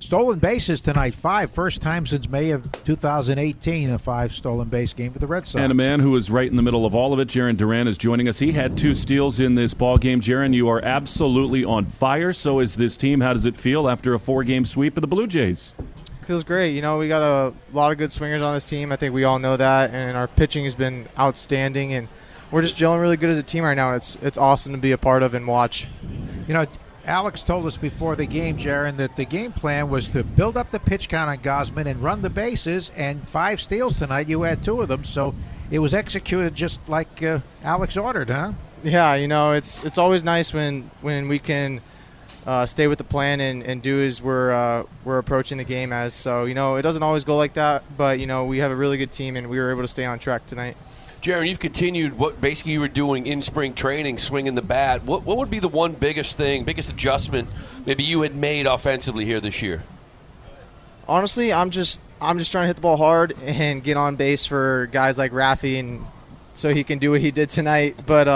Stolen bases tonight, 5. First time since May of 2018, a 5 stolen base game for the Red Sox. And a man who is right in the middle of all of it, Jarren Duran, is joining us. He had 2 steals in this ballgame. Jarren, you are absolutely on fire. So is this team. How does it feel after a 4-game sweep of the Blue Jays? Feels great. You know, we got a lot of good swingers on this team. I think we all know that. And our pitching has been outstanding. And we're just gelling really good as a team right now. It's awesome to be a part of and watch. You know, Alex told us before the game, Jarren, that the game plan was to build up the pitch count on Gosman and run the bases, and 5 steals tonight. You had 2 of them, so it was executed just like Alex ordered, huh? Yeah, you know, it's always nice when we can stay with the plan and do as we're approaching the game as. So, you know, it doesn't always go like that, but, you know, we have a really good team, and we were able to stay on track tonight. Jarren, you've continued what basically you were doing in spring training, swinging the bat. What would be the one biggest thing, biggest adjustment maybe you had made offensively here this year? Honestly, I'm just trying to hit the ball hard and get on base for guys like Raffy, and so he can do what he did tonight. But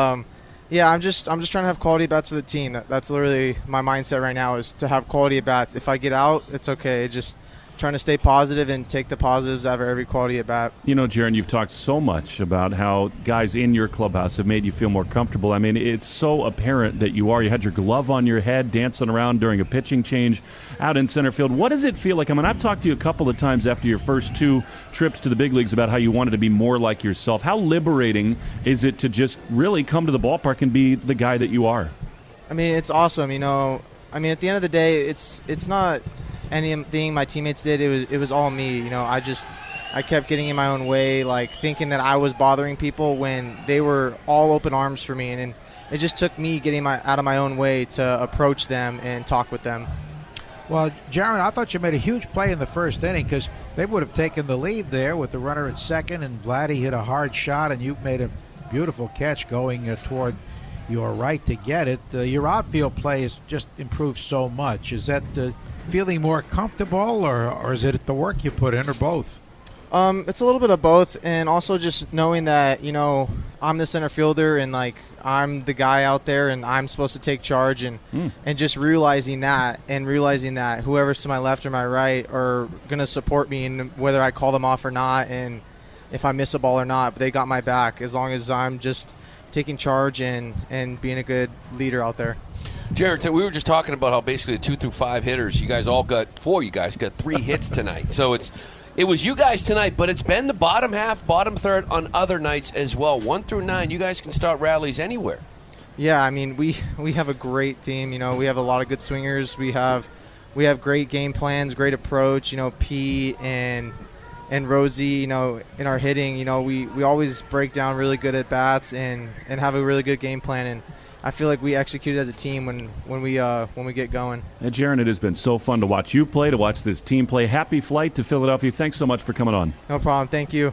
yeah, I'm just trying to have quality bats for the team. That's literally my mindset right now, is to have quality bats. If I get out, it's okay. Just trying to stay positive and take the positives out of every quality at bat. You know, Jarren, you've talked so much about how guys in your clubhouse have made you feel more comfortable. I mean, it's so apparent that you are. You had your glove on your head, dancing around during a pitching change out in center field. What does it feel like? I mean, I've talked to you a couple of times after your first 2 trips to the big leagues about how you wanted to be more like yourself. How liberating is it to just really come to the ballpark and be the guy that you are? I mean, it's awesome. You know, I mean, at the end of the day, it's not anything my teammates did. It was all me. You know, I kept getting in my own way, like thinking that I was bothering people when they were all open arms for me, and it just took me getting out of my own way to approach them and talk with them. Well, Jarren, I thought you made a huge play in the first inning, because they would have taken the lead there with the runner at second, and Vladdy hit a hard shot, and you made a beautiful catch going toward your right to get it. Your outfield play has just improved so much. Is that feeling more comfortable, or is it the work you put in, or both? It's a little bit of both, and also just knowing that, you know, I'm the center fielder, and like I'm the guy out there, and I'm supposed to take charge, and just realizing that whoever's to my left or my right are gonna support me, and whether I call them off or not, and if I miss a ball or not, but they got my back as long as I'm just taking charge and being a good leader out there. Jarren, we were just talking about how basically the 2 through 5 hitters, you guys got 3 hits tonight. So it was you guys tonight, but it's been the bottom half, bottom third on other nights as well. 1 through 9, you guys can start rallies anywhere. Yeah, I mean, we have a great team. You know, we have a lot of good swingers. We have great game plans, great approach. You know, Pete and Rosie, you know, in our hitting, you know, we always break down really good at bats and have a really good game plan, and I feel like we executed as a team when we get going. And Jarren, it has been so fun to watch you play, to watch this team play. Happy flight to Philadelphia. Thanks so much for coming on. No problem. Thank you.